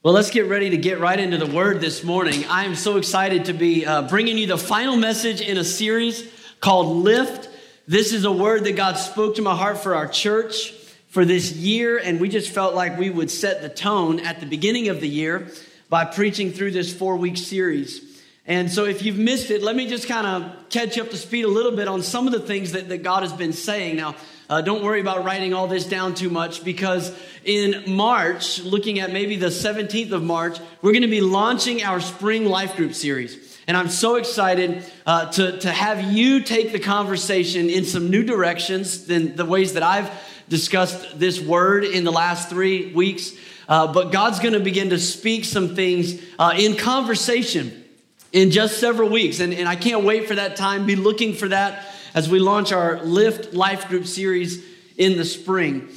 Well, let's get ready to get right into the Word this morning. I am so excited to be bringing you the final message in a series called Lift. This is a word that God spoke to my heart for our church for this year, and we just felt like we would set the tone at the beginning of the year by preaching through this 4-week series. And so if you've missed it, let me just kind of catch up to speed a little bit on some of the things that God has been saying. Now, don't worry about writing all this down too much, because in March, looking at maybe the 17th of March, we're going to be launching our Spring Life Group series. And I'm so excited to have you take the conversation in some new directions than the ways that I've discussed this word in the last 3 weeks. But God's going to begin to speak some things in conversation in just several weeks. And I can't wait for that time. Be looking for that as we launch our Lift Life Group series in the spring.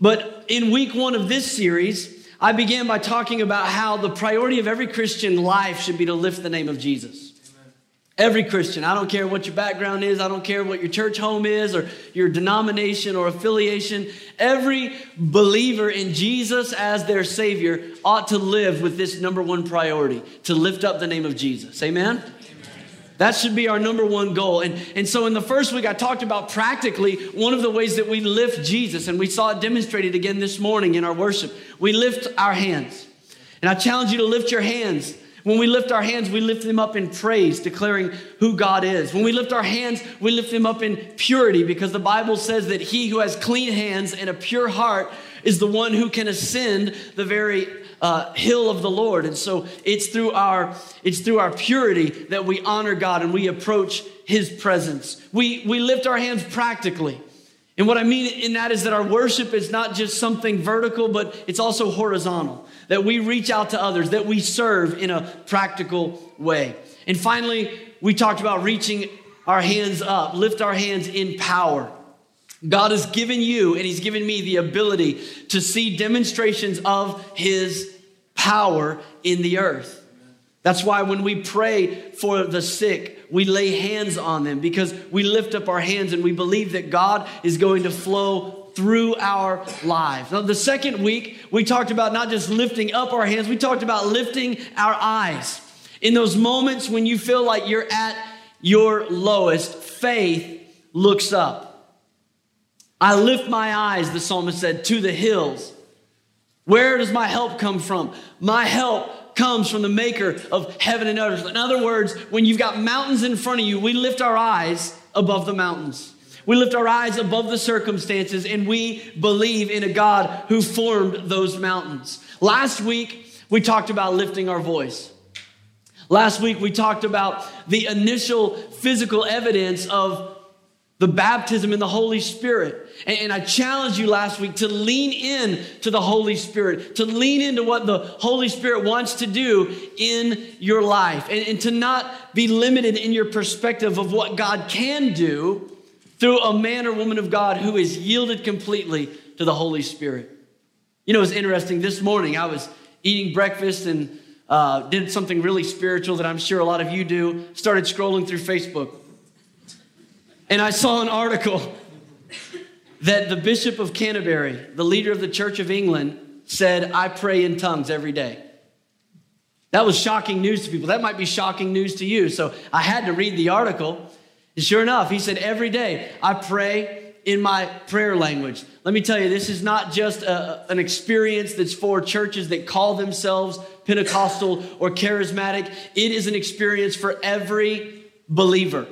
But in week one of this series, I began by talking about how the priority of every Christian life should be to lift the name of Jesus. Amen. Every Christian. I don't care what your background is. I don't care what your church home is or your denomination or affiliation. Every believer in Jesus as their Savior ought to live with this number one priority, to lift up the name of Jesus. Amen? That should be our number one goal. And so in the first week, I talked about practically one of the ways that we lift Jesus. And we saw it demonstrated again this morning in our worship. We lift our hands. And I challenge you to lift your hands. When we lift our hands, we lift them up in praise, declaring who God is. When we lift our hands, we lift them up in purity, because the Bible says that he who has clean hands and a pure heart is the one who can ascend the very hill of the Lord. And so it's through our purity that we honor God and we approach his presence. We lift our hands practically. And what I mean in that is that our worship is not just something vertical, but it's also horizontal, that we reach out to others, that we serve in a practical way. And finally, we talked about reaching our hands up, lift our hands in power. God has given you and he's given me the ability to see demonstrations of his power in the earth. That's why when we pray for the sick, we lay hands on them, because we lift up our hands and we believe that God is going to flow through our lives. Now, the second week, we talked about not just lifting up our hands, we talked about lifting our eyes. In those moments when you feel like you're at your lowest, faith looks up. I lift my eyes, the psalmist said, to the hills. Where does my help come from? My help comes from the maker of heaven and earth. In other words, when you've got mountains in front of you, we lift our eyes above the mountains. We lift our eyes above the circumstances, and we believe in a God who formed those mountains. Last week, we talked about lifting our voice. Last week, we talked about the initial physical evidence of the baptism in the Holy Spirit. And I challenged you last week to lean in to the Holy Spirit, to lean into what the Holy Spirit wants to do in your life, and to not be limited in your perspective of what God can do through a man or woman of God who is yielded completely to the Holy Spirit. You know, it's interesting. This morning I was eating breakfast and did something really spiritual that I'm sure a lot of you do. Started scrolling through Facebook. And I saw an article that the Bishop of Canterbury, the leader of the Church of England, said, "I pray in tongues every day." That was shocking news to people. That might be shocking news to you. So I had to read the article. And sure enough, he said, every day I pray in my prayer language. Let me tell you, this is not just an experience that's for churches that call themselves Pentecostal or charismatic. It is an experience for every believer,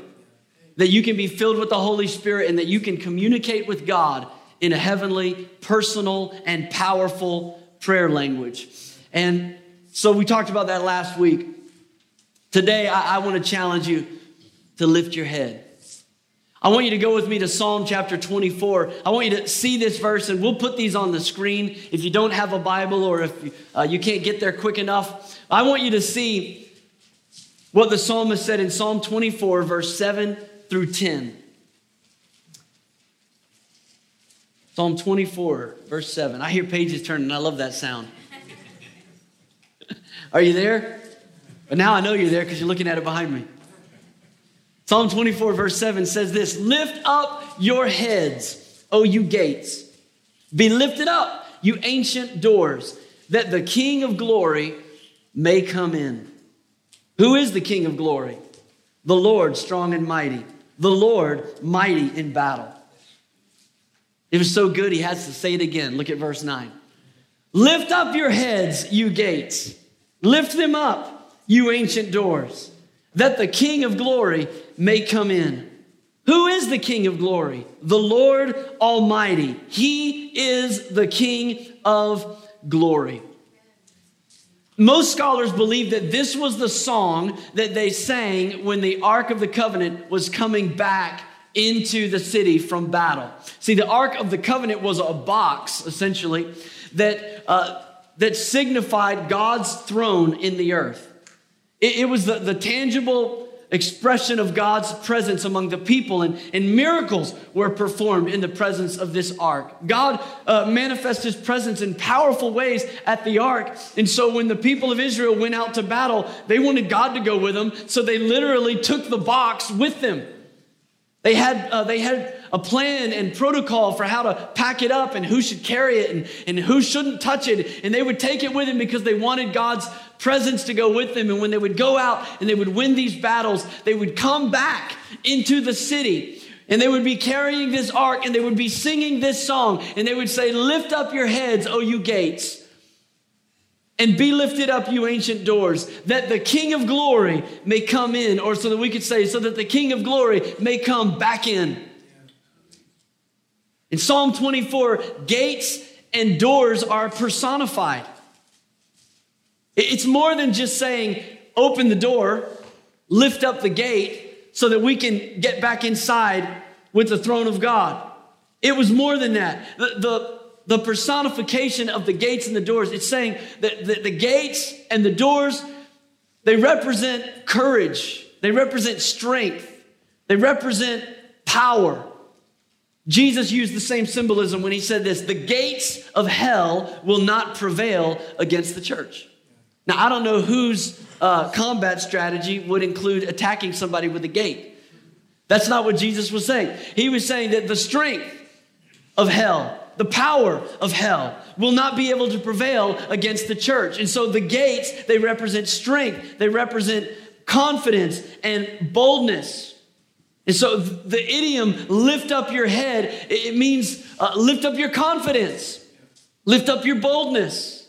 that you can be filled with the Holy Spirit and that you can communicate with God in a heavenly, personal, and powerful prayer language. And so we talked about that last week. Today, I want to challenge you to lift your head. I want you to go with me to Psalm chapter 24. I want you to see this verse, and we'll put these on the screen if you don't have a Bible or if you can't get there quick enough. I want you to see what the psalmist said in Psalm 24, verse 7 through 10. Psalm 24, verse 7. I hear pages turning. I love that sound. Are you there? But now I know you're there because you're looking at it behind me. Psalm 24, verse 7 says this: "Lift up your heads, O you gates. Be lifted up, you ancient doors, that the King of glory may come in. Who is the King of glory? The Lord strong and mighty. The Lord mighty in battle. It was so good, he has to say it again. Look at verse 9. Lift up your heads, you gates. Lift them up, you ancient doors, that the King of glory may come in. Who is the King of glory? The Lord Almighty. He is the King of glory. Most scholars believe that this was the song that they sang when the Ark of the Covenant was coming back into the city from battle. See, the Ark of the Covenant was a box, essentially, that signified God's throne in the earth. It was the tangible expression of God's presence among the people, and miracles were performed in the presence of this ark. God manifests his presence in powerful ways at the ark. And so when the people of Israel went out to battle, they wanted God to go with them. So they literally took the box with them. They had a plan and protocol for how to pack it up and who should carry it and who shouldn't touch it. And they would take it with them because they wanted God's presence to go with them. And when they would go out and they would win these battles, they would come back into the city and they would be carrying this ark and they would be singing this song. And they would say, lift up your heads, O you gates, and be lifted up, you ancient doors, that the King of glory may come in. Or so that we could say, so that the King of glory may come back in. In Psalm 24, gates and doors are personified. It's more than just saying, open the door, lift up the gate so that we can get back inside with the throne of God. It was more than that. The personification of the gates and the doors, it's saying that the gates and the doors, they represent courage. They represent strength. They represent power. Jesus used the same symbolism when he said this, the gates of hell will not prevail against the church. Now, I don't know whose combat strategy would include attacking somebody with a gate. That's not what Jesus was saying. He was saying that the strength of hell, the power of hell will not be able to prevail against the church. And so the gates, they represent strength. They represent confidence and boldness. And so the idiom, lift up your head, it means lift up your confidence. Lift up your boldness.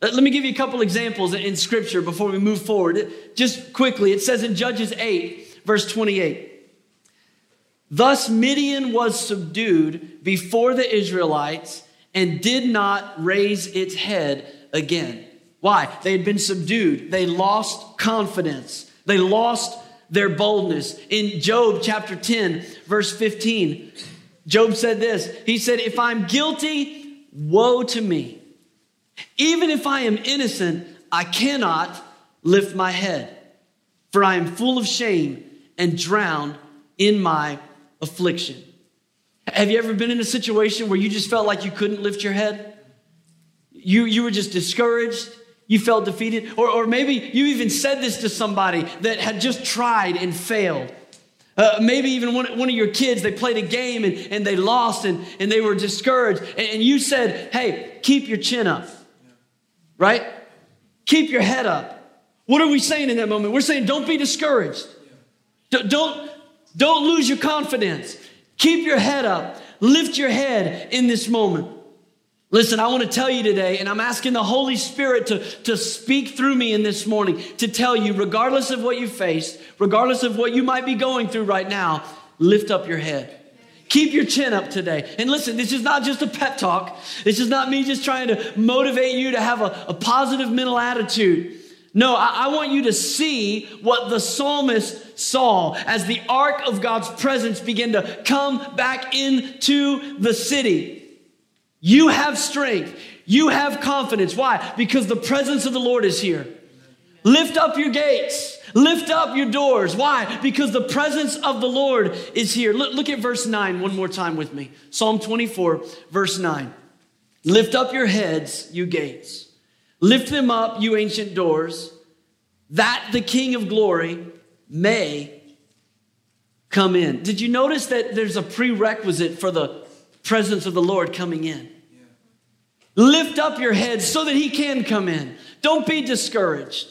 Let me give you a couple examples in Scripture before we move forward. Just quickly, it says in Judges 8, verse 28. Thus Midian was subdued before the Israelites and did not raise its head again. Why? They had been subdued. They lost confidence. They lost their boldness. In Job chapter 10, verse 15, Job said this. He said, if I'm guilty, woe to me. Even if I am innocent, I cannot lift my head, for I am full of shame and drowned in my affliction. Have you ever been in a situation where you just felt like you couldn't lift your head? You were just discouraged. You felt defeated. Or maybe you even said this to somebody that had just tried and failed. Maybe even one of your kids, they played a game and they lost and they were discouraged. And you said, hey, keep your chin up, right? Keep your head up. What are we saying in that moment? We're saying, don't be discouraged. Don't lose your confidence. Keep your head up. Lift your head in this moment. Listen, I want to tell you today, and I'm asking the Holy Spirit to speak through me in this morning, to tell you, regardless of what you faced, regardless of what you might be going through right now, lift up your head. Keep your chin up today. And listen, this is not just a pep talk. This is not me just trying to motivate you to have a positive mental attitude. No, I want you to see what the psalmist saw as the ark of God's presence began to come back into the city. You have strength. You have confidence. Why? Because the presence of the Lord is here. Lift up your gates. Lift up your doors. Why? Because the presence of the Lord is here. Look at verse 9 one more time with me. Psalm 24, verse 9. Lift up your heads, you gates. Lift them up, you ancient doors, that the King of glory may come in. Did you notice that there's a prerequisite for the presence of the Lord coming in? Yeah. Lift up your heads so that he can come in. Don't be discouraged.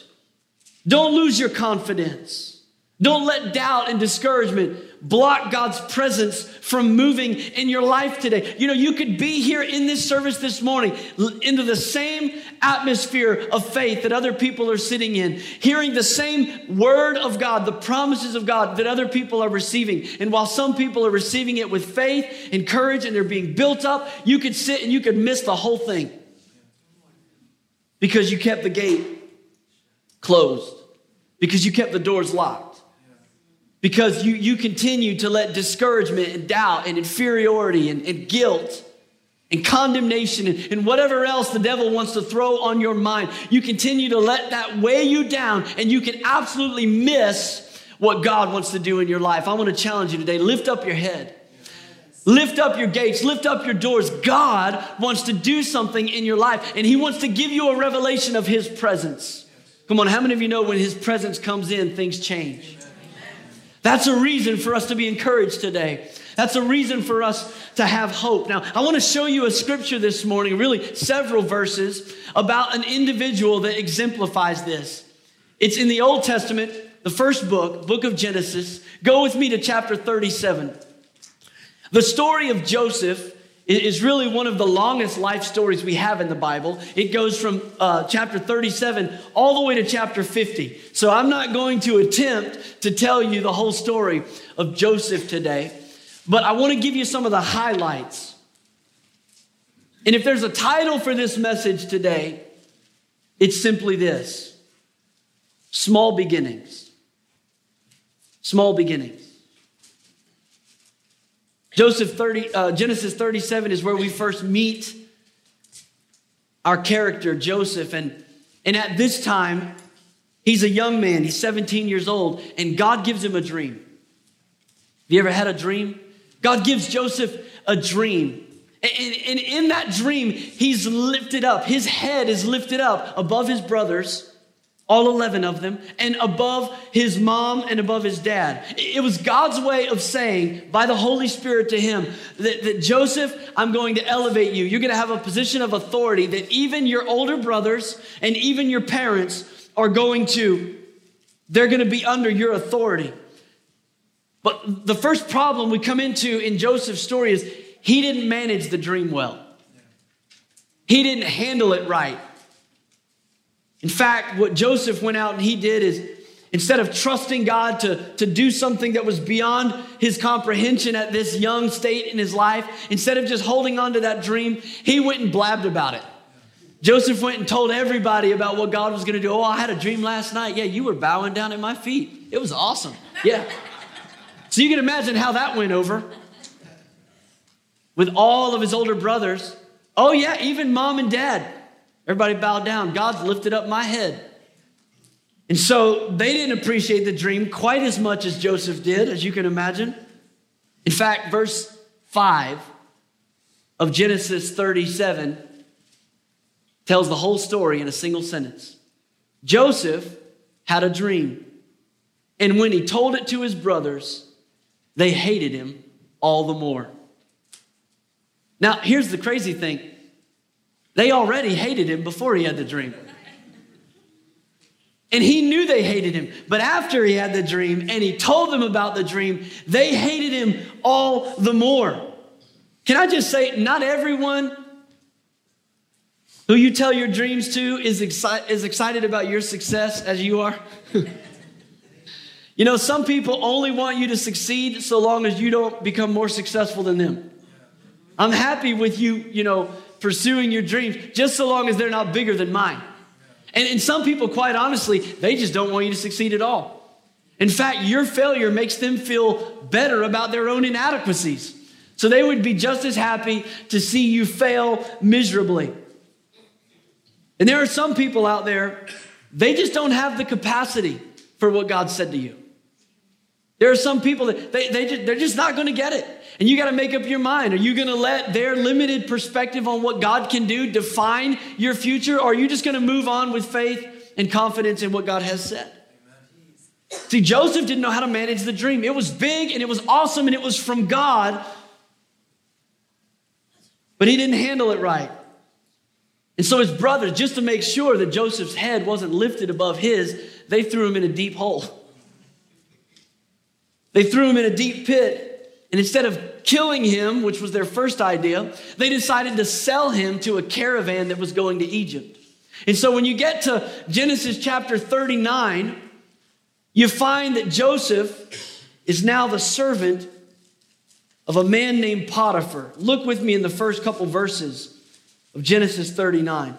Don't lose your confidence. Don't let doubt and discouragement block God's presence from moving in your life today. You know, you could be here in this service this morning into the same atmosphere of faith that other people are sitting in, hearing the same word of God, the promises of God that other people are receiving. And while some people are receiving it with faith and courage and they're being built up, you could sit and you could miss the whole thing because you kept the gate closed, because you kept the doors locked. Because you continue to let discouragement and doubt and inferiority and guilt and condemnation and whatever else the devil wants to throw on your mind, you continue to let that weigh you down, and you can absolutely miss what God wants to do in your life. I want to challenge you today. Lift up your head. Lift up your gates. Lift up your doors. God wants to do something in your life, and he wants to give you a revelation of his presence. Come on, how many of you know when his presence comes in, things change? That's a reason for us to be encouraged today. That's a reason for us to have hope. Now, I want to show you a scripture this morning, really several verses, about an individual that exemplifies this. It's in the Old Testament, the first book of Genesis. Go with me to chapter 37. The story of Joseph is really one of the longest life stories we have in the Bible. It goes from chapter 37 all the way to chapter 50. So I'm not going to attempt to tell you the whole story of Joseph today, but I want to give you some of the highlights. And if there's a title for this message today, it's simply this: Small Beginnings. Small Beginnings. Genesis 37 is where we first meet our character, Joseph. And at this time, he's a young man. He's 17 years old, and God gives him a dream. Have you ever had a dream? God gives Joseph a dream. And in that dream, he's lifted up. His head is lifted up above his brothers, all 11 of them, and above his mom and above his dad. It was God's way of saying by the Holy Spirit to him that Joseph, I'm going to elevate you. You're going to have a position of authority that even your older brothers and even your parents are they're going to be under your authority. But the first problem we come into in Joseph's story is he didn't manage the dream well. He didn't handle it right. In fact, what Joseph went out and he did is, instead of trusting God to do something that was beyond his comprehension at this young state in his life, instead of just holding on to that dream, he went and blabbed about it. Joseph went and told everybody about what God was going to do. Oh, I had a dream last night. Yeah, you were bowing down at my feet. It was awesome. Yeah. So you can imagine how that went over with all of his older brothers. Oh, yeah, even mom and dad. Everybody bowed down. God's lifted up my head. And so they didn't appreciate the dream quite as much as Joseph did, as you can imagine. In fact, verse 5 of Genesis 37 tells the whole story in a single sentence. Joseph had a dream, and when he told it to his brothers, they hated him all the more. Now, here's the crazy thing. They already hated him before he had the dream. And he knew they hated him. But after he had the dream and he told them about the dream, they hated him all the more. Can I just say, not everyone who you tell your dreams to is excited about your success as you are. You know, some people only want you to succeed so long as you don't become more successful than them. I'm happy with you, pursuing your dreams, just so long as they're not bigger than mine. And some people, quite honestly, they just don't want you to succeed at all. In fact, your failure makes them feel better about their own inadequacies. So they would be just as happy to see you fail miserably. And there are some people out there, they just don't have the capacity for what God said to you. There are some people that they're just not going to get it. And you got to make up your mind. Are you going to let their limited perspective on what God can do define your future? Or are you just going to move on with faith and confidence in what God has said? Amen. See, Joseph didn't know how to manage the dream. It was big and it was awesome and it was from God. But he didn't handle it right. And so his brothers, just to make sure that Joseph's head wasn't lifted above his, they threw him in a deep hole. They threw him in a deep pit. And instead of killing him, which was their first idea, they decided to sell him to a caravan that was going to Egypt. And so when you get to Genesis chapter 39, you find that Joseph is now the servant of a man named Potiphar. Look with me in the first couple verses of Genesis 39.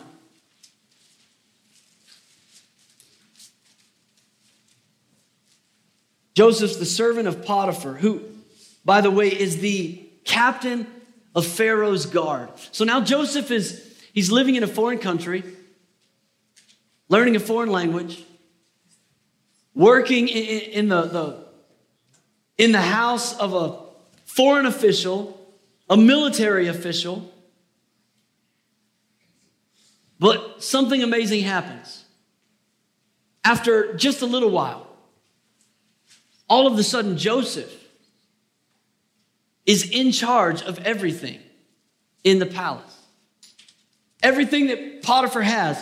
Joseph's the servant of Potiphar, who, by the way, is the captain of Pharaoh's guard. So now Joseph he's living in a foreign country, learning a foreign language, working in the house of a foreign official, a military official. But something amazing happens. After just a little while, all of a sudden, Joseph is in charge of everything in the palace. Everything that Potiphar has,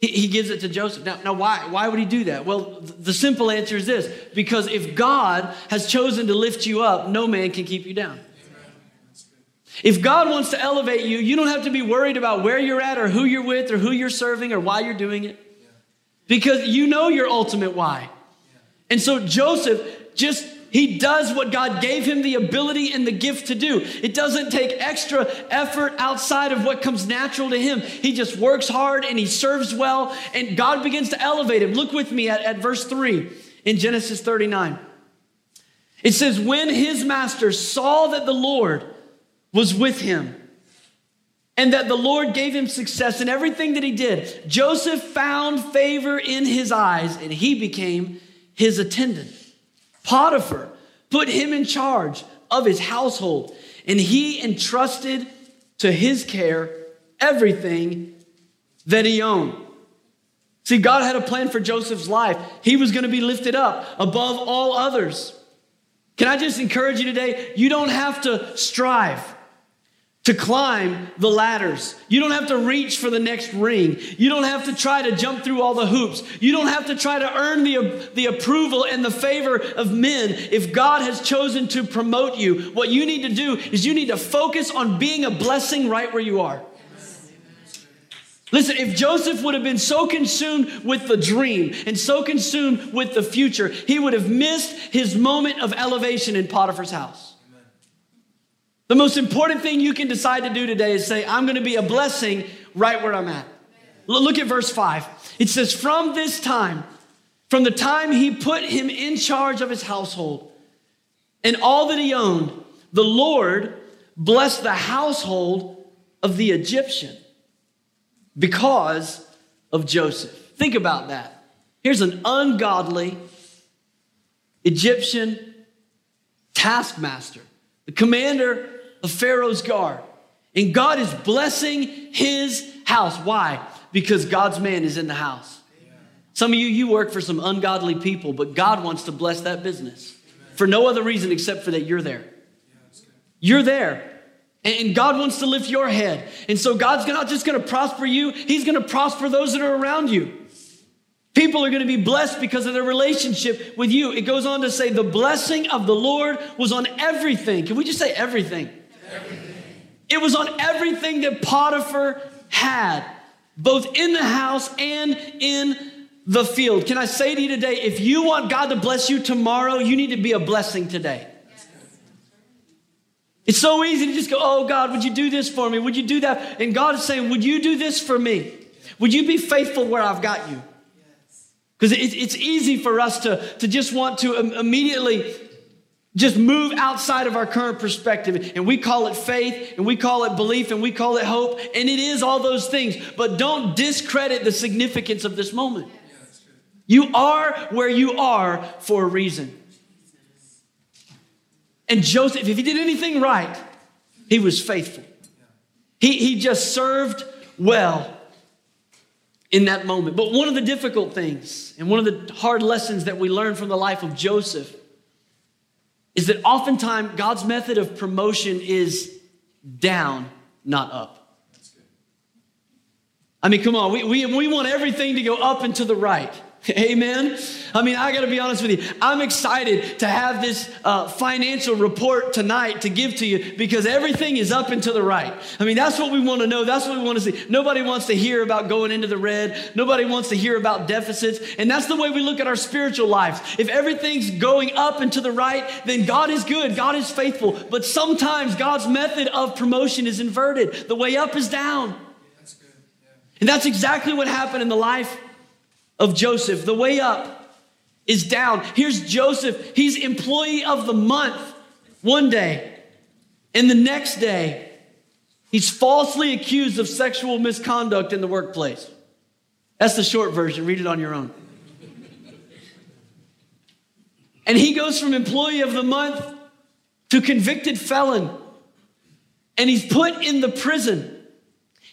he gives it to Joseph. Now why would he do that? Well, the simple answer is this: because if God has chosen to lift you up, no man can keep you down. If God wants to elevate you, you don't have to be worried about where you're at or who you're with or who you're serving or why you're doing it, because you know your ultimate why. And so Joseph he does what God gave him the ability and the gift to do. It doesn't take extra effort outside of what comes natural to him. He just works hard and he serves well, and God begins to elevate him. Look with me at verse 3 in Genesis 39. It says, when his master saw that the Lord was with him, and that the Lord gave him success in everything that he did, Joseph found favor in his eyes, and he became his attendant. Potiphar put him in charge of his household, and he entrusted to his care everything that he owned. See, God had a plan for Joseph's life. He was going to be lifted up above all others. Can I just encourage you today? You don't have to strive to climb the ladders. You don't have to reach for the next ring. You don't have to try to jump through all the hoops. You don't have to try to earn the approval and the favor of men. If God has chosen to promote you, what you need to do is you need to focus on being a blessing right where you are. Listen, if Joseph would have been so consumed with the dream and so consumed with the future, he would have missed his moment of elevation in Potiphar's house. The most important thing you can decide to do today is say, I'm going to be a blessing right where I'm at. Look at verse 5. It says, from the time he put him in charge of his household and all that he owned, the Lord blessed the household of the Egyptian because of Joseph. Think about that. Here's an ungodly Egyptian taskmaster, the commander of Pharaoh's guard. And God is blessing his house. Why? Because God's man is in the house. Amen. Some of you work for some ungodly people, but God wants to bless that business. Amen. For no other reason except for that you're there. Yeah, you're there. And God wants to lift your head. And so God's not just going to prosper you. He's going to prosper those that are around you. People are going to be blessed because of their relationship with you. It goes on to say the blessing of the Lord was on everything. Can we just say everything? Everything. It was on everything that Potiphar had, both in the house and in the field. Can I say to you today, if you want God to bless you tomorrow, you need to be a blessing today. It's so easy to just go, oh God, would you do this for me? Would you do that? And God is saying, would you do this for me? Would you be faithful where I've got you? Because it's easy for us to just want to immediately just move outside of our current perspective. And we call it faith, and we call it belief, and we call it hope. And it is all those things. But don't discredit the significance of this moment. You are where you are for a reason. And Joseph, if he did anything right, he was faithful. He just served well in that moment. But one of the difficult things and one of the hard lessons that we learn from the life of Joseph is that oftentimes God's method of promotion is down, not up. I mean, come on, we want everything to go up and to the right. Amen. I mean, I got to be honest with you. I'm excited to have this financial report tonight to give to you because everything is up and to the right. I mean, that's what we want to know. That's what we want to see. Nobody wants to hear about going into the red. Nobody wants to hear about deficits. And that's the way we look at our spiritual lives. If everything's going up and to the right, then God is good. God is faithful. But sometimes God's method of promotion is inverted. The way up is down. Yeah, that's good. Yeah. And that's exactly what happened in the life of Joseph. The way up is down. Here's Joseph. He's employee of the month one day. And the next day, he's falsely accused of sexual misconduct in the workplace. That's the short version. Read it on your own. And he goes from employee of the month to convicted felon. And he's put in the prison.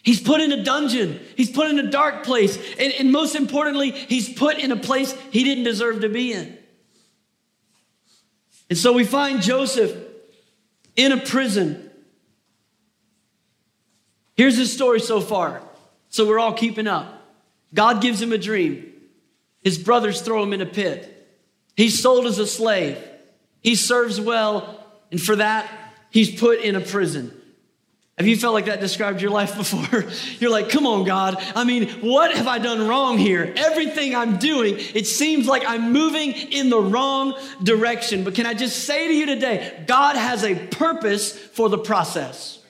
He's put in a dungeon. He's put in a dark place. And most importantly, he's put in a place he didn't deserve to be in. And so we find Joseph in a prison. Here's his story so far. So we're all keeping up. God gives him a dream. His brothers throw him in a pit. He's sold as a slave. He serves well. And for that, he's put in a prison. Have you felt like that described your life before? You're like, come on, God. I mean, what have I done wrong here? Everything I'm doing, it seems like I'm moving in the wrong direction. But can I just say to you today, God has a purpose for the process.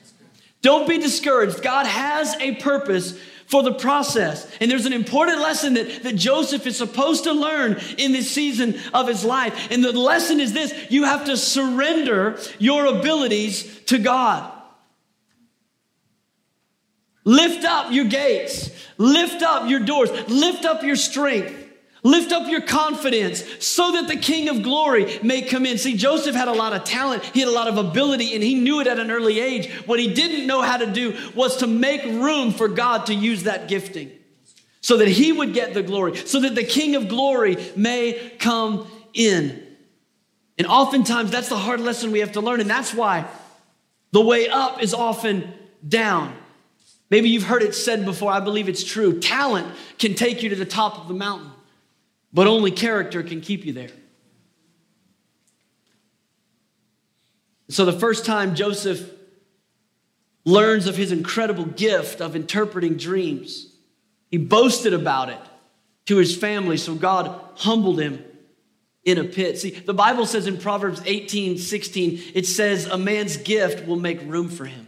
Don't be discouraged. God has a purpose for the process. And there's an important lesson that Joseph is supposed to learn in this season of his life. And the lesson is this: you have to surrender your abilities to God. Lift up your gates, lift up your doors, lift up your strength, lift up your confidence so that the King of Glory may come in. See, Joseph had a lot of talent. He had a lot of ability, and he knew it at an early age. What he didn't know how to do was to make room for God to use that gifting so that he would get the glory, so that the King of Glory may come in. And oftentimes, that's the hard lesson we have to learn, and that's why the way up is often down. Maybe you've heard it said before. I believe it's true. Talent can take you to the top of the mountain, but only character can keep you there. So the first time Joseph learns of his incredible gift of interpreting dreams, he boasted about it to his family, so God humbled him in a pit. See, the Bible says in Proverbs 18:16, it says, a man's gift will make room for him.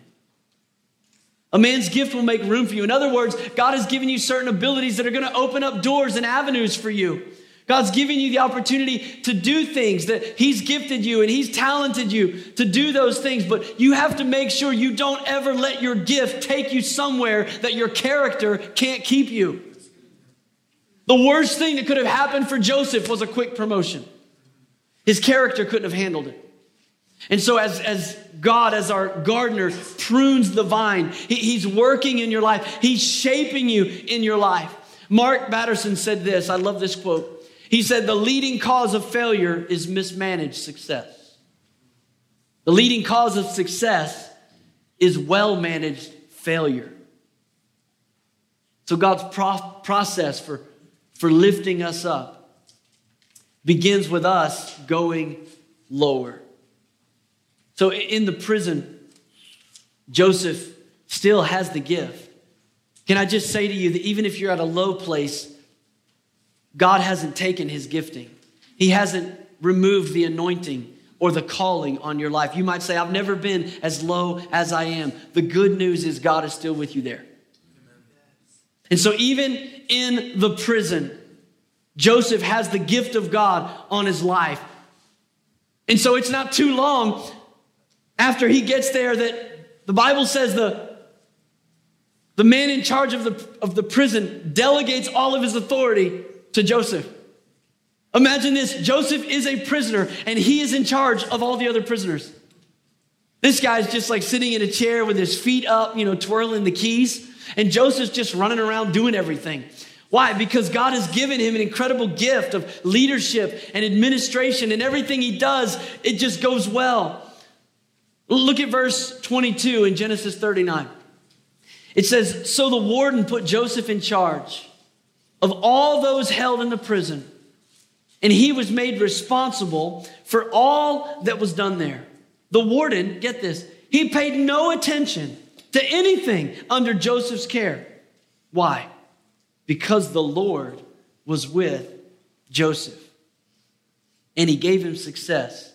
A man's gift will make room for you. In other words, God has given you certain abilities that are going to open up doors and avenues for you. God's given you the opportunity to do things that he's gifted you, and he's talented you to do those things. But you have to make sure you don't ever let your gift take you somewhere that your character can't keep you. The worst thing that could have happened for Joseph was a quick promotion. His character couldn't have handled it. And so as God, as our gardener, prunes the vine, he's working in your life. He's shaping you in your life. Mark Batterson said this. I love this quote. He said, the leading cause of failure is mismanaged success. The leading cause of success is well-managed failure. So God's process for lifting us up begins with us going lower. So in the prison, Joseph still has the gift. Can I just say to you that even if you're at a low place, God hasn't taken his gifting. He hasn't removed the anointing or the calling on your life. You might say, I've never been as low as I am. The good news is God is still with you there. And so even in the prison, Joseph has the gift of God on his life. And so it's not too long after he gets there that the Bible says the man in charge of the prison delegates all of his authority to Joseph. Imagine this. Joseph is a prisoner, and he is in charge of all the other prisoners. This guy's just like sitting in a chair with his feet up, twirling the keys. And Joseph's just running around doing everything. Why? Because God has given him an incredible gift of leadership and administration, and everything he does, it just goes well. Look at verse 22 in Genesis 39. It says, so the warden put Joseph in charge of all those held in the prison, and he was made responsible for all that was done there. The warden, get this, he paid no attention to anything under Joseph's care. Why? Because the Lord was with Joseph, and he gave him success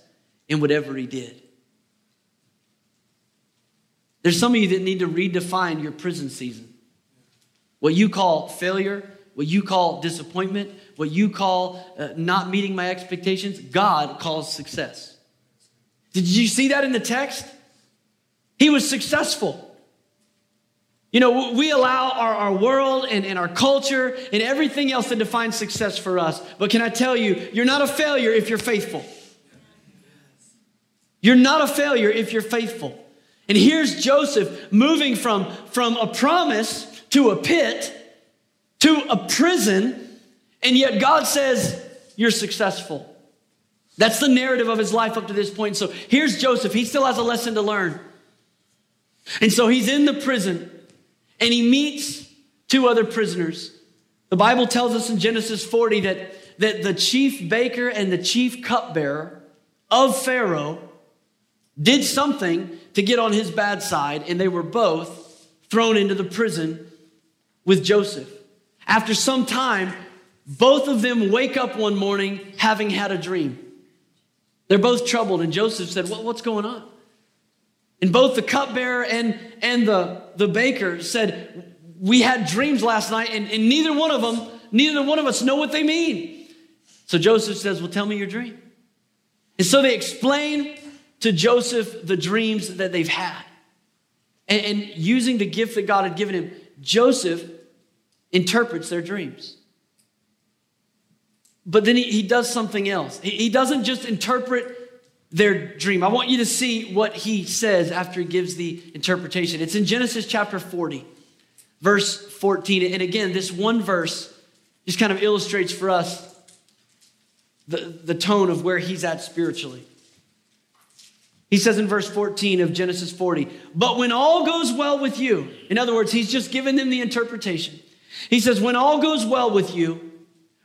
in whatever he did. There's some of you that need to redefine your prison season. What you call failure, what you call disappointment, what you call not meeting my expectations, God calls success. Did you see that in the text? He was successful. You know, we allow our world and our culture and everything else to define success for us. But can I tell you, you're not a failure if you're faithful. You're not a failure if you're faithful. And here's Joseph moving from a promise to a pit to a prison. And yet God says, you're successful. That's the narrative of his life up to this point. So here's Joseph. He still has a lesson to learn. And so he's in the prison. And he meets two other prisoners. The Bible tells us in Genesis 40 that the chief baker and the chief cupbearer of Pharaoh did something to get on his bad side, and they were both thrown into the prison with Joseph. After some time, both of them wake up one morning having had a dream. They're both troubled, and Joseph said, what's going on? And both the cupbearer and the baker said, we had dreams last night, and neither one of us know what they mean. So Joseph says, well, tell me your dream. And so they explain to Joseph the dreams that they've had. And using the gift that God had given him, Joseph interprets their dreams. But then he does something else. He doesn't just interpret their dream. I want you to see what he says after he gives the interpretation. It's in Genesis chapter 40, verse 14. And again, this one verse just kind of illustrates for us the tone of where he's at spiritually. He says in verse 14 of Genesis 40, but when all goes well with you, in other words, he's just given them the interpretation. He says, when all goes well with you,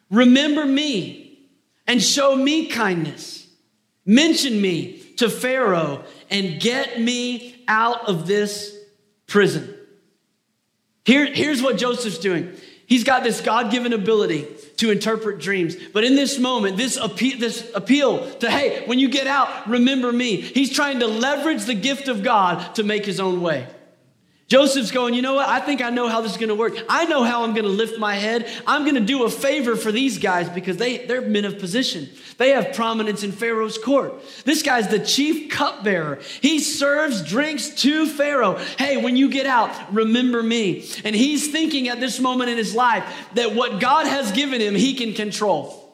remember me and show me kindness. Mention me to Pharaoh and get me out of this prison. Here's what Joseph's doing. He's got this God-given ability to interpret dreams. But in this moment, this appeal to, hey, when you get out, remember me. He's trying to leverage the gift of God to make his own way. Joseph's going, you know what? I think I know how this is going to work. I know how I'm going to lift my head. I'm going to do a favor for these guys because they're men of position. They have prominence in Pharaoh's court. This guy's the chief cupbearer. He serves drinks to Pharaoh. Hey, when you get out, remember me. And he's thinking at this moment in his life that what God has given him, he can control.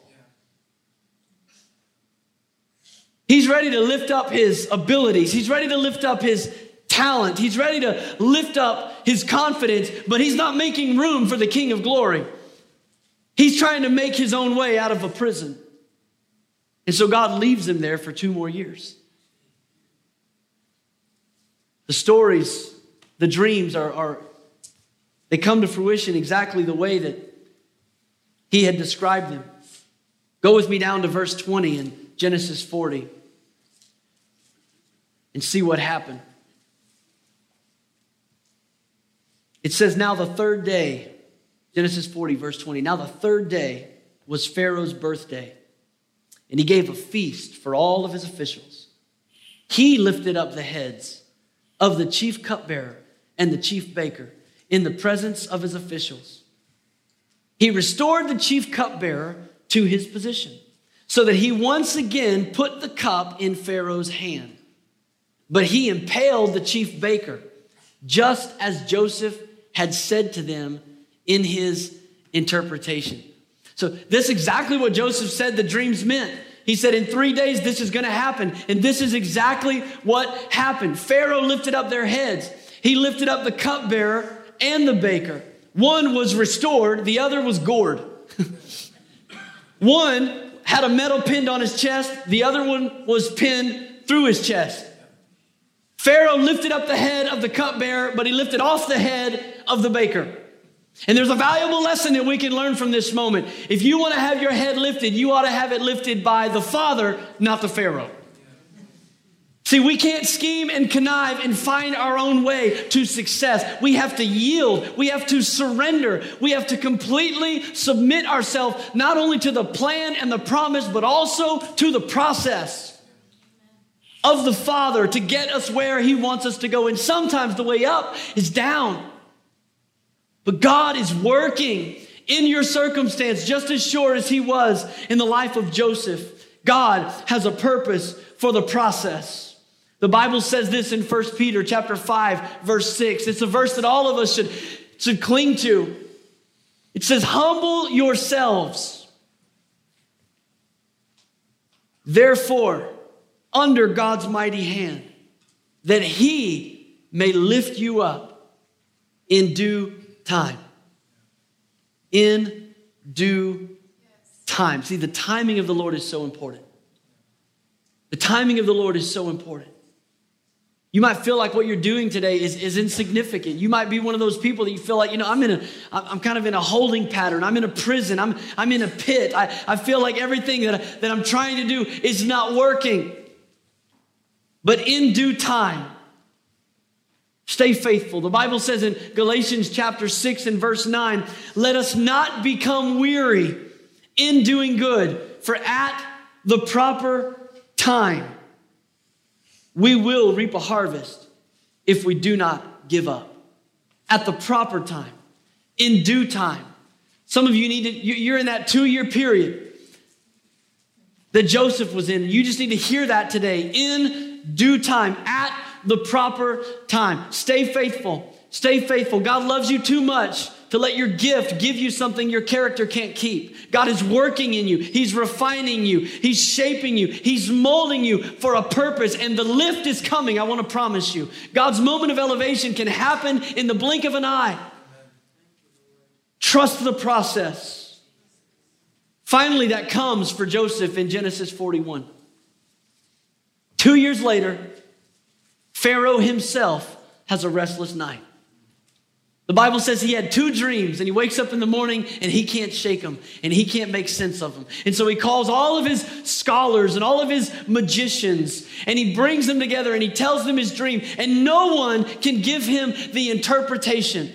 He's ready to lift up his abilities. He's ready to lift up his talent. He's ready to lift up his confidence, but he's not making room for the King of Glory. He's trying to make his own way out of a prison. And so God leaves him there for 2 more years. The stories, the dreams they come to fruition exactly the way that he had described them. Go with me down to verse 20 in Genesis 40 and see what happened. It says, now the third day, Genesis 40, verse 20, now the third day was Pharaoh's birthday, and he gave a feast for all of his officials. He lifted up the heads of the chief cupbearer and the chief baker in the presence of his officials. He restored the chief cupbearer to his position so that he once again put the cup in Pharaoh's hand. But he impaled the chief baker, just as Joseph had said to them in his interpretation. So this is exactly what Joseph said the dreams meant. He said, in 3 days, this is going to happen. And this is exactly what happened. Pharaoh lifted up their heads. He lifted up the cupbearer and the baker. One was restored. The other was gored. One had a medal pinned on his chest. The other one was pinned through his chest. Pharaoh lifted up the head of the cupbearer, but he lifted off the head of the baker. And there's a valuable lesson that we can learn from this moment. If you want to have your head lifted, you ought to have it lifted by the Father, not the Pharaoh. See, we can't scheme and connive and find our own way to success. We have to yield. We have to surrender. We have to completely submit ourselves not only to the plan and the promise, but also to the process of the Father to get us where He wants us to go. And sometimes the way up is down. But God is working in your circumstance just as sure as He was in the life of Joseph. God has a purpose for the process. The Bible says this in 1 Peter chapter 5, verse 6. It's a verse that all of us should cling to. It says, humble yourselves, therefore, under God's mighty hand, that He may lift you up in due time. In due time. See, the timing of the Lord is so important. The timing of the Lord is so important. You might feel like what you're doing today is insignificant. You might be one of those people that you feel like, you know, I'm kind of in a holding pattern. I'm in a prison. I'm in a pit. I feel like everything that I'm trying to do is not working. But in due time, stay faithful. The Bible says in Galatians chapter 6 and verse 9, let us not become weary in doing good, for at the proper time, we will reap a harvest if we do not give up. At the proper time, in due time. Some of you need to, you're in that 2-year period that Joseph was in. You just need to hear that today. In due time, at the proper time. Stay faithful. Stay faithful. God loves you too much to let your gift give you something your character can't keep. God is working in you. He's refining you. He's shaping you. He's molding you for a purpose. And the lift is coming, I want to promise you. God's moment of elevation can happen in the blink of an eye. Trust the process. Finally, that comes for Joseph in Genesis 41. 2 years later, Pharaoh himself has a restless night. The Bible says he had 2 dreams, and he wakes up in the morning, and he can't shake them, and he can't make sense of them. And so he calls all of his scholars and all of his magicians, and he brings them together, and he tells them his dream, and no one can give him the interpretation.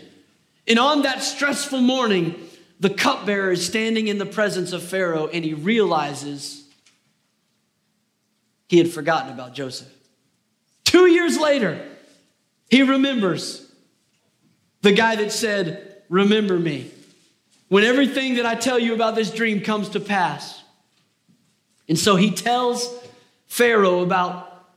And on that stressful morning, the cupbearer is standing in the presence of Pharaoh, and he realizes he had forgotten about Joseph. 2 years later, he remembers the guy that said, remember me when everything that I tell you about this dream comes to pass. And so he tells Pharaoh about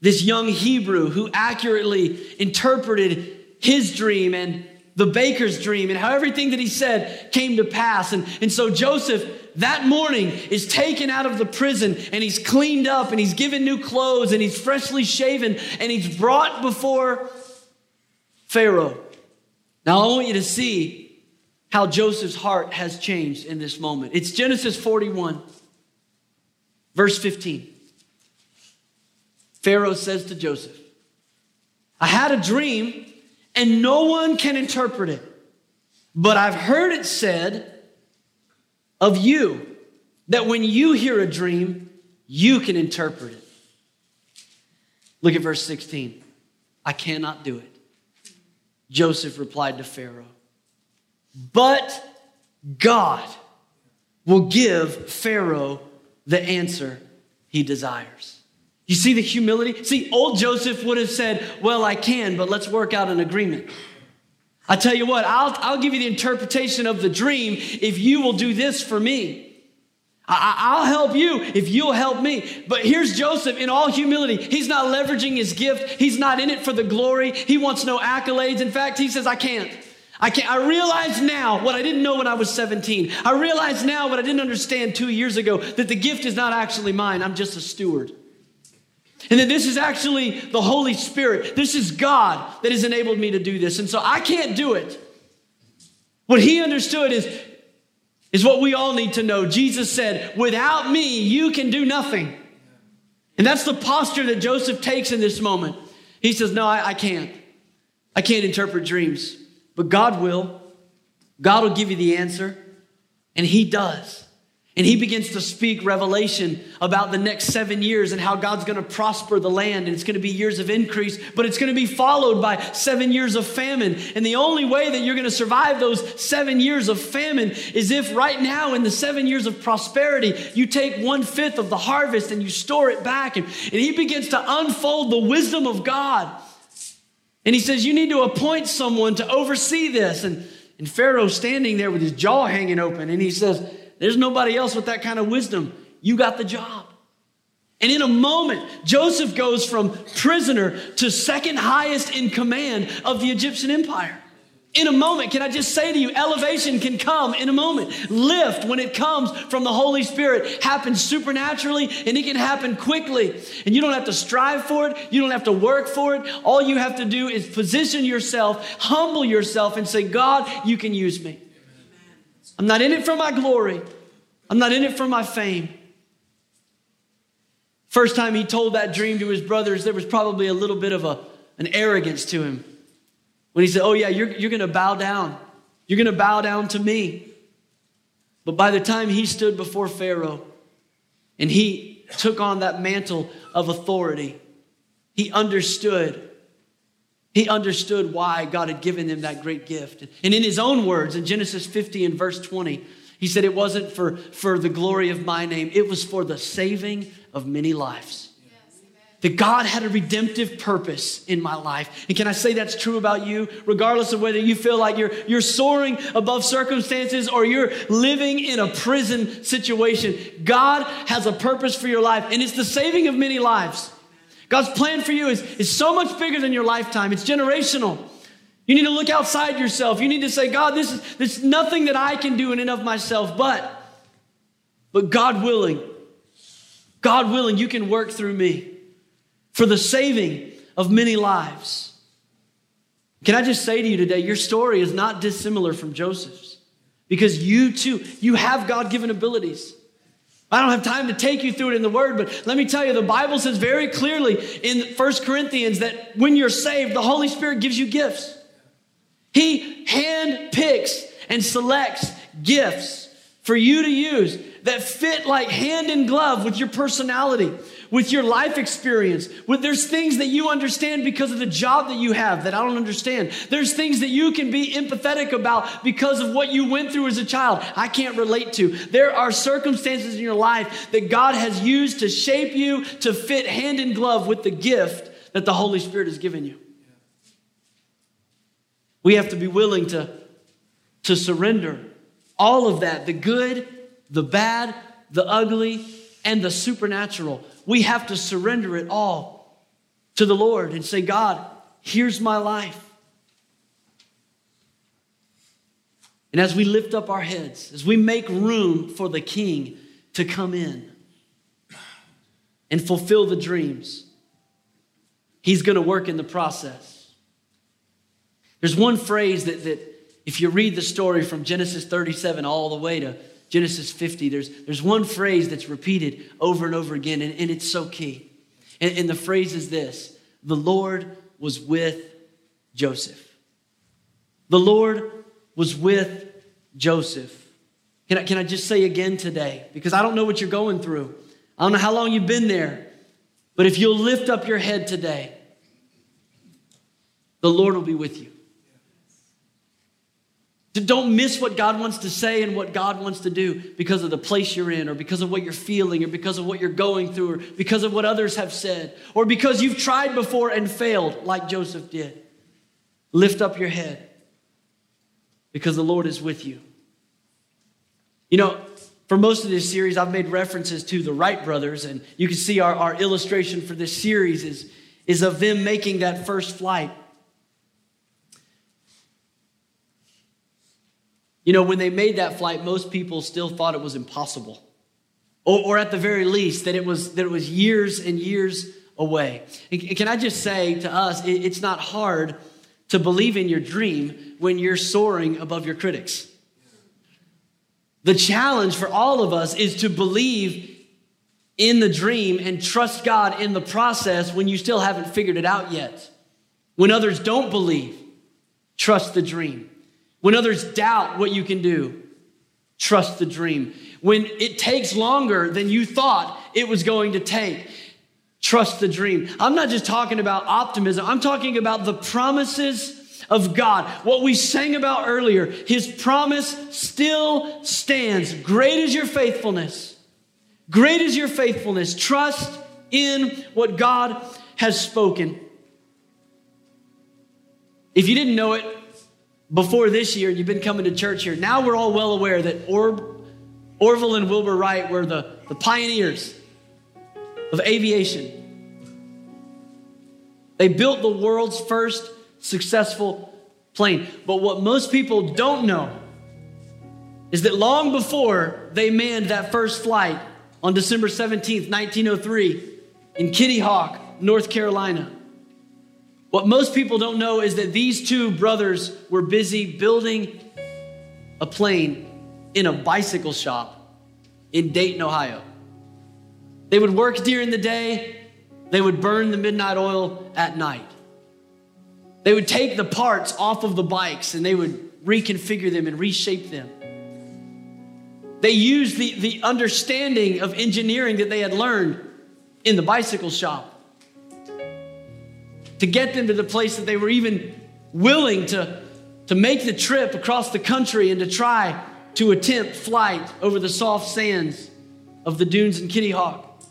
this young Hebrew who accurately interpreted his dream and the baker's dream and how everything that he said came to pass. And so Joseph that morning is taken out of the prison, and he's cleaned up, and he's given new clothes, and he's freshly shaven, and he's brought before Pharaoh. Now, I want you to see how Joseph's heart has changed in this moment. It's Genesis 41, verse 15. Pharaoh says to Joseph, I had a dream, and no one can interpret it, but I've heard it said of you that when you hear a dream, you can interpret it. Look at verse 16. I cannot do it. Joseph replied to Pharaoh, but God will give Pharaoh the answer he desires. You see the humility? See, old Joseph would have said, well, I can, but let's work out an agreement. I tell you what, I'll give you the interpretation of the dream if you will do this for me. I'll help you if you'll help me. But here's Joseph in all humility. He's not leveraging his gift. He's not in it for the glory. He wants no accolades. In fact, he says, I can't. I realize now what I didn't know when I was 17. I realize now what I didn't understand 2 years ago, that the gift is not actually mine. I'm just a steward. And that this is actually the Holy Spirit. This is God that has enabled me to do this. And so I can't do it. What he understood is what we all need to know. Jesus said, without me, you can do nothing. And that's the posture that Joseph takes in this moment. He says, no, I can't. I can't interpret dreams. But God will. God will give you the answer. And he does. And he begins to speak revelation about the next 7 years and how God's going to prosper the land. And it's going to be years of increase, but it's going to be followed by 7 years of famine. And the only way that you're going to survive those 7 years of famine is if right now in the 7 years of prosperity, you take 1/5 of the harvest and you store it back. And he begins to unfold the wisdom of God. And he says, you need to appoint someone to oversee this. And Pharaoh's standing there with his jaw hanging open. And he says, there's nobody else with that kind of wisdom. You got the job. And in a moment, Joseph goes from prisoner to second highest in command of the Egyptian empire. In a moment, can I just say to you, elevation can come in a moment. Lift, when it comes from the Holy Spirit, happens supernaturally, and it can happen quickly. And you don't have to strive for it. You don't have to work for it. All you have to do is position yourself, humble yourself, and say, God, you can use me. I'm not in it for my glory. I'm not in it for my fame. First time he told that dream to his brothers, there was probably a little bit of an arrogance to him. When he said, oh yeah, you're going to bow down. You're going to bow down to me. But by the time he stood before Pharaoh and he took on that mantle of authority, he understood why God had given him that great gift. And in his own words, in Genesis 50 and verse 20, he said, it wasn't for the glory of my name. It was for the saving of many lives. That God had a redemptive purpose in my life. And can I say that's true about you? Regardless of whether you feel like you're soaring above circumstances or you're living in a prison situation, God has a purpose for your life, and it's the saving of many lives. God's plan for you is so much bigger than your lifetime. It's generational. You need to look outside yourself. You need to say, God, this is nothing that I can do in and of myself, but God willing, you can work through me for the saving of many lives. Can I just say to you today, your story is not dissimilar from Joseph's, because you too, you have God-given abilities. I don't have time to take you through it in the Word, but let me tell you, the Bible says very clearly in 1 Corinthians that when you're saved, the Holy Spirit gives you gifts. He handpicks and selects gifts for you to use that fit like hand in glove with your personality, with your life experience. There's things that you understand because of the job that you have that I don't understand. There's things that you can be empathetic about because of what you went through as a child I can't relate to. There are circumstances in your life that God has used to shape you to fit hand in glove with the gift that the Holy Spirit has given you. We have to be willing to surrender all of that, the good, the bad, the ugly, and the supernatural. We have to surrender it all to the Lord and say, God, here's my life. And as we lift up our heads, as we make room for the King to come in and fulfill the dreams, he's going to work in the process. There's one phrase that if you read the story from Genesis 37 all the way to Genesis 50, there's one phrase that's repeated over and over again, and it's so key. And the phrase is this: the Lord was with Joseph. The Lord was with Joseph. Can I just say again today, because I don't know what you're going through. I don't know how long you've been there, but if you'll lift up your head today, the Lord will be with you. Don't miss what God wants to say and what God wants to do because of the place you're in, or because of what you're feeling, or because of what you're going through, or because of what others have said, or because you've tried before and failed like Joseph did. Lift up your head, because the Lord is with you. You know, for most of this series, I've made references to the Wright brothers, and you can see our illustration for this series is of them making that first flight. You know, when they made that flight, most people still thought it was impossible, or at the very least, that it was years and years away. And can I just say to us, it's not hard to believe in your dream when you're soaring above your critics. The challenge for all of us is to believe in the dream and trust God in the process when you still haven't figured it out yet. When others don't believe, trust the dream. When others doubt what you can do, trust the dream. When it takes longer than you thought it was going to take, trust the dream. I'm not just talking about optimism. I'm talking about the promises of God. What we sang about earlier, his promise still stands. Great is your faithfulness. Great is your faithfulness. Trust in what God has spoken. If you didn't know it before this year, you've been coming to church here. Now we're all well aware that Orville and Wilbur Wright were the pioneers of aviation. They built the world's first successful plane. But what most people don't know is that long before they manned that first flight on December 17th, 1903 in Kitty Hawk, North Carolina, what most people don't know is that these two brothers were busy building a plane in a bicycle shop in Dayton, Ohio. They would work during the day. They would burn the midnight oil at night. They would take the parts off of the bikes and they would reconfigure them and reshape them. They used the understanding of engineering that they had learned in the bicycle shop to get them to the place that they were even willing to make the trip across the country and to try to attempt flight over the soft sands of the dunes in Kitty Hawk.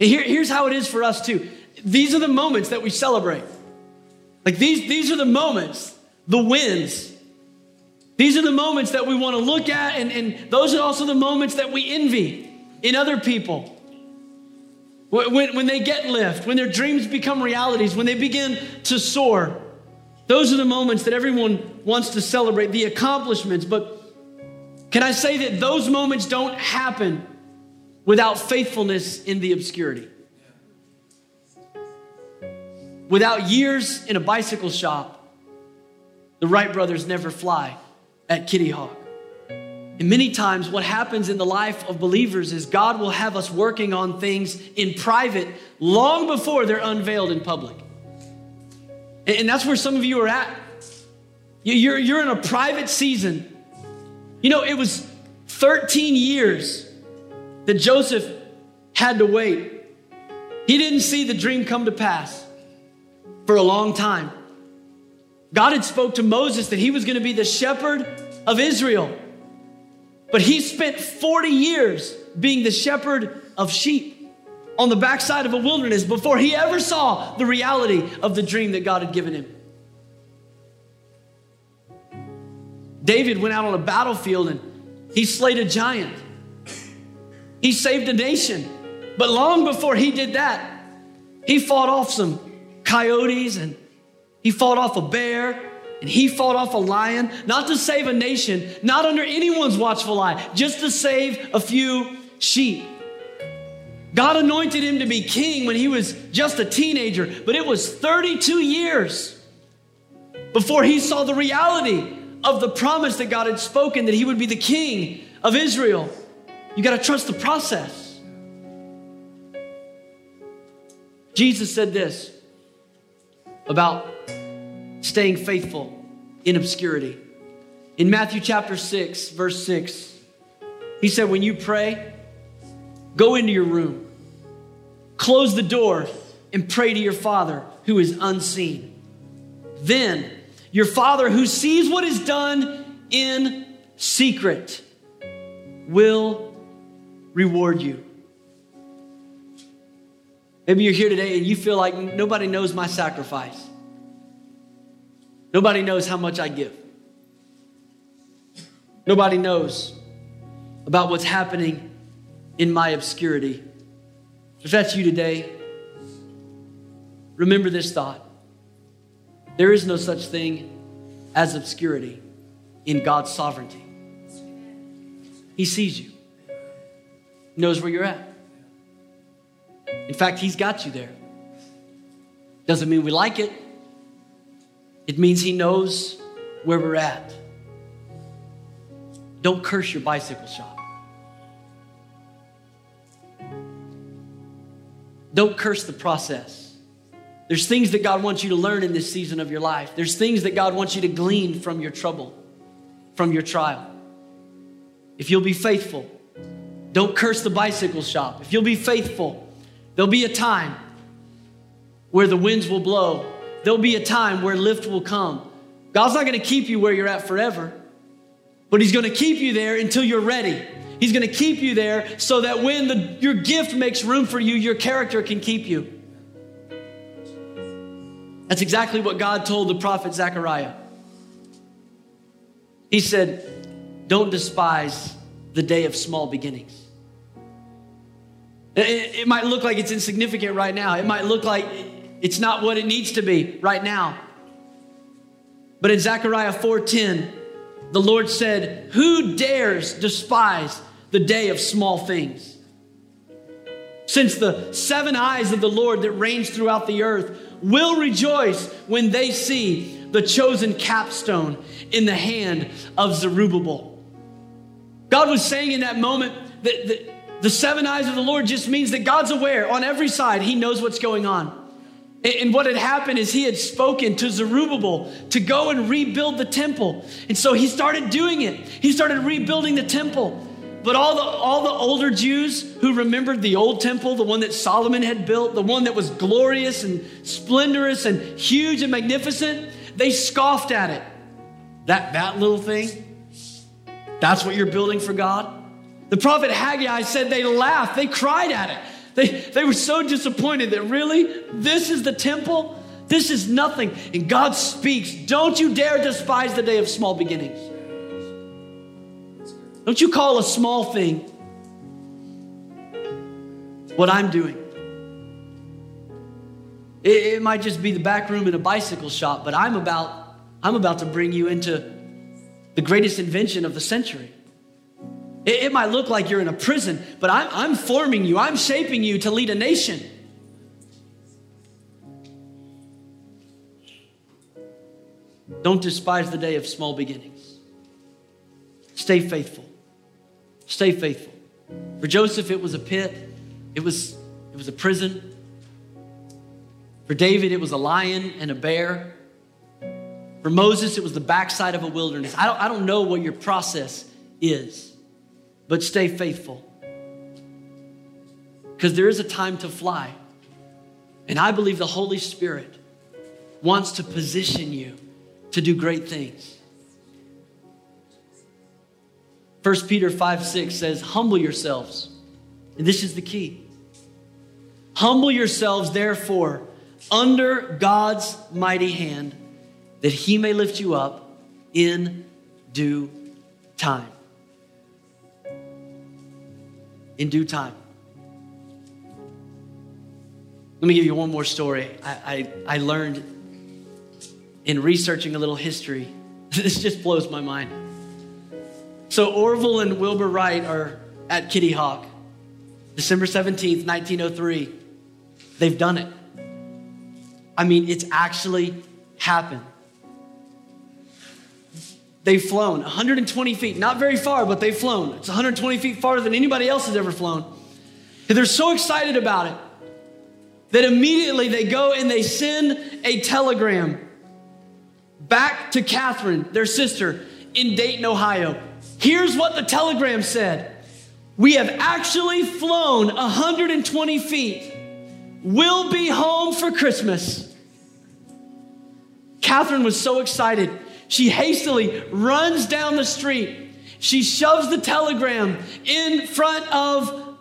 And here's how it is for us too. These are the moments that we celebrate. Like these are the moments, the wins. These are the moments that we want to look at, and those are also the moments that we envy in other people. When they get lift, when their dreams become realities, when they begin to soar, those are the moments that everyone wants to celebrate, the accomplishments. But can I say that those moments don't happen without faithfulness in the obscurity? Without years in a bicycle shop, the Wright brothers never fly at Kitty Hawk. And many times what happens in the life of believers is God will have us working on things in private long before they're unveiled in public. And that's where some of you are at. You're in a private season. You know, it was 13 years that Joseph had to wait. He didn't see the dream come to pass for a long time. God had spoke to Moses that he was going to be the shepherd of Israel. But he spent 40 years being the shepherd of sheep on the backside of a wilderness before he ever saw the reality of the dream that God had given him. David went out on a battlefield and he slayed a giant. He saved a nation. But long before he did that, he fought off some coyotes and he fought off a bear. And he fought off a lion, not to save a nation, not under anyone's watchful eye, just to save a few sheep. God anointed him to be king when he was just a teenager, but it was 32 years before he saw the reality of the promise that God had spoken that he would be the king of Israel. You got to trust the process. Jesus said this about staying faithful in obscurity. In Matthew chapter 6, verse 6, he said, when you pray, go into your room, close the door, and pray to your Father who is unseen. Then your Father who sees what is done in secret will reward you. Maybe you're here today and you feel like nobody knows my sacrifice. Nobody knows how much I give. Nobody knows about what's happening in my obscurity. If that's you today, remember this thought. There is no such thing as obscurity in God's sovereignty. He sees you. He knows where you're at. In fact, he's got you there. Doesn't mean we like it. It means he knows where we're at. Don't curse your bicycle shop. Don't curse the process. There's things that God wants you to learn in this season of your life. There's things that God wants you to glean from your trouble, from your trial. If you'll be faithful, don't curse the bicycle shop. If you'll be faithful, there'll be a time where the winds will blow. There'll be a time where lift will come. God's not going to keep you where you're at forever, but he's going to keep you there until you're ready. He's going to keep you there so that when your gift makes room for you, your character can keep you. That's exactly what God told the prophet Zechariah. He said, don't despise the day of small beginnings. It might look like it's insignificant right now. It might look like it's not what it needs to be right now. But in Zechariah 4:10, the Lord said, who dares despise the day of small things? Since the seven eyes of the Lord that reigns throughout the earth will rejoice when they see the chosen capstone in the hand of Zerubbabel. God was saying in that moment that the seven eyes of the Lord just means that God's aware on every side. He knows what's going on. And what had happened is he had spoken to Zerubbabel to go and rebuild the temple. And so he started doing it. He started rebuilding the temple. But all the older Jews who remembered the old temple, the one that Solomon had built, the one that was glorious and splendorous and huge and magnificent, they scoffed at it. That little thing, that's what you're building for God? The prophet Haggai said they laughed. They cried at it. They were so disappointed that really, this is the temple? This is nothing. And God speaks, don't you dare despise the day of small beginnings. Don't you call a small thing what I'm doing. It might just be the back room in a bicycle shop, but I'm about to bring you into the greatest invention of the century. It might look like you're in a prison, but I'm forming you. I'm shaping you to lead a nation. Don't despise the day of small beginnings. Stay faithful. Stay faithful. For Joseph, it was a pit. It was a prison. For David, it was a lion and a bear. For Moses, it was the backside of a wilderness. I don't know what your process is. But stay faithful, because there is a time to fly. And I believe the Holy Spirit wants to position you to do great things. 1 Peter 5, 6 says, humble yourselves. And this is the key. Humble yourselves, therefore, under God's mighty hand, that he may lift you up in due time. In due time. Let me give you one more story. I learned in researching a little history. This just blows my mind. So Orville and Wilbur Wright are at Kitty Hawk. December 17th, 1903. They've done it. I mean, it's actually happened. They've flown 120 feet, not very far, but they've flown. It's 120 feet farther than anybody else has ever flown. And they're so excited about it that immediately they go and they send a telegram back to Catherine, their sister, in Dayton, Ohio. Here's what the telegram said. We have actually flown 120 feet. We'll be home for Christmas. Catherine was so excited. She hastily runs down the street. She shoves the telegram in front of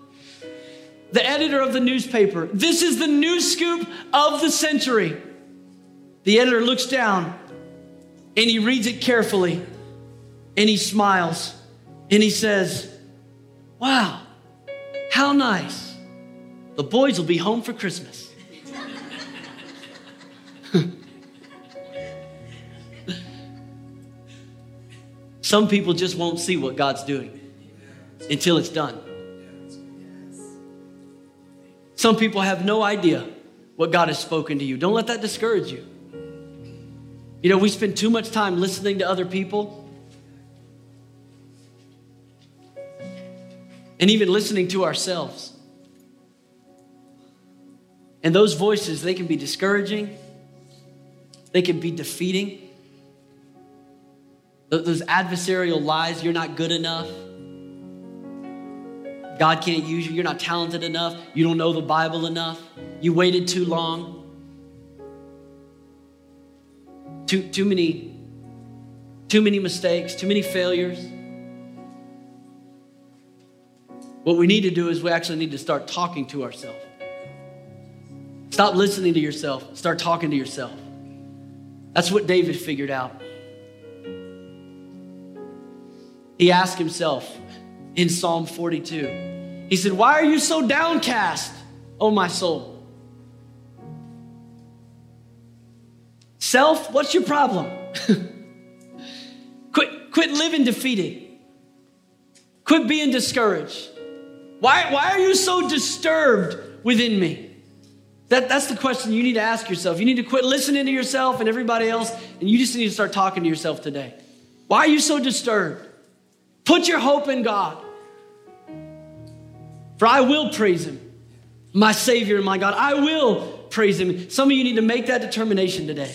the editor of the newspaper. This is the news scoop of the century. The editor looks down and he reads it carefully and he smiles and he says, wow, how nice. The boys will be home for Christmas. Some people just won't see what God's doing until it's done. Some people have no idea what God has spoken to you. Don't let that discourage you. You know, we spend too much time listening to other people and even listening to ourselves. And those voices, they can be discouraging. They can be defeating. Those adversarial lies, you're not good enough. God can't use you. You're not talented enough. You don't know the Bible enough. You waited too long. Too many mistakes, too many failures. What we need to do is we actually need to start talking to ourselves. Stop listening to yourself. Start talking to yourself. That's what David figured out. He asked himself in Psalm 42, he said, "Why are you so downcast, O my soul?" Self, what's your problem? Quit living defeated. Quit being discouraged. Why are you so disturbed within me? That's the question you need to ask yourself. You need to quit listening to yourself and everybody else, and you just need to start talking to yourself today. Why are you so disturbed? Put your hope in God. For I will praise him, my Savior and my God. I will praise him. Some of you need to make that determination today.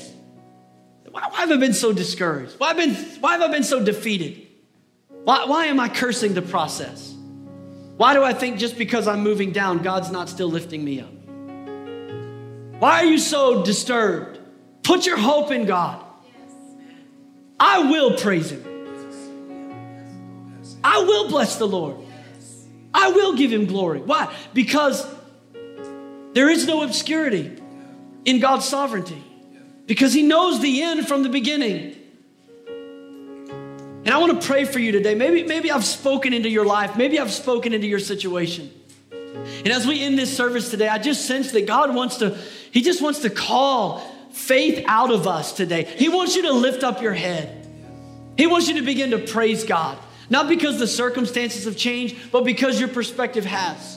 Why have I been so discouraged? Why have I been so defeated? Why am I cursing the process? Why do I think just because I'm moving down, God's not still lifting me up? Why are you so disturbed? Put your hope in God. I will praise him. I will bless the Lord. I will give him glory. Why? Because there is no obscurity in God's sovereignty. Because he knows the end from the beginning. And I want to pray for you today. Maybe I've spoken into your life. Maybe I've spoken into your situation. And as we end this service today, I just sense that God wants to call faith out of us today. He wants you to lift up your head. He wants you to begin to praise God. Not because the circumstances have changed, but because your perspective has.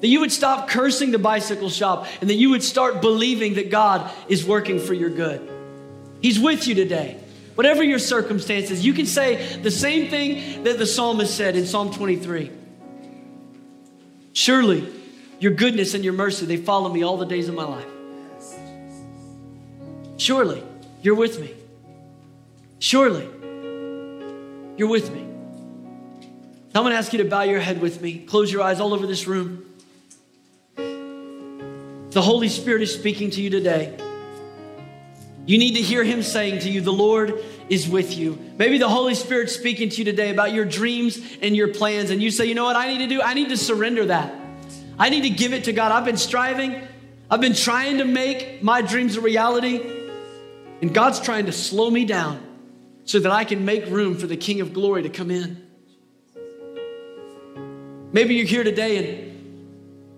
That you would stop cursing the bicycle shop and that you would start believing that God is working for your good. He's with you today. Whatever your circumstances, you can say the same thing that the psalmist said in Psalm 23. Surely your goodness and your mercy, they follow me all the days of my life. Surely you're with me. Surely you're with me. I'm going to ask you to bow your head with me. Close your eyes all over this room. The Holy Spirit is speaking to you today. You need to hear him saying to you, the Lord is with you. Maybe the Holy Spirit's speaking to you today about your dreams and your plans. And you say, you know what I need to do? I need to surrender that. I need to give it to God. I've been striving. I've been trying to make my dreams a reality. And God's trying to slow me down so that I can make room for the King of Glory to come in. Maybe you're here today and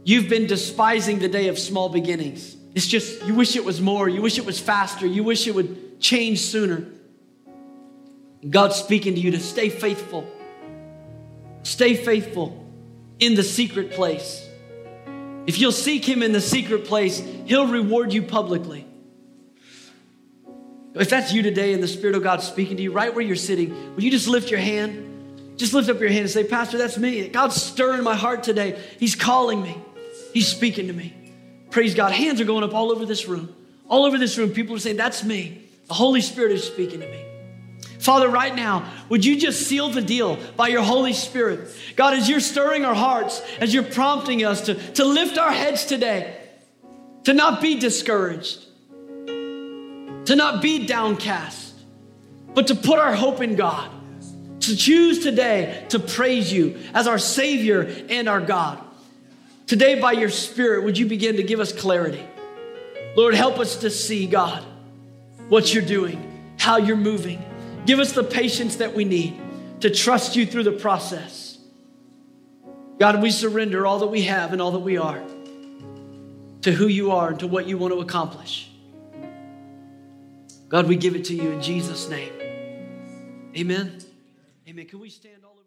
you've been despising the day of small beginnings. It's just, you wish it was more. You wish it was faster. You wish it would change sooner. God's speaking to you to stay faithful. Stay faithful in the secret place. If you'll seek him in the secret place, he'll reward you publicly. If that's you today and the Spirit of God speaking to you right where you're sitting, will you just lift your hand? Just lift up your hand and say, Pastor, that's me. God's stirring my heart today. He's calling me. He's speaking to me. Praise God. Hands are going up all over this room. All over this room, people are saying, that's me. The Holy Spirit is speaking to me. Father, right now, would you just seal the deal by your Holy Spirit? God, as you're stirring our hearts, as you're prompting us to lift our heads today, to not be discouraged, to not be downcast, but to put our hope in God. To choose today to praise you as our Savior and our God. Today, by your Spirit, would you begin to give us clarity? Lord, help us to see, God, what you're doing, how you're moving. Give us the patience that we need to trust you through the process. God, we surrender all that we have and all that we are to who you are and to what you want to accomplish. God, we give it to you in Jesus' name. Amen. Amen. Can we stand all over?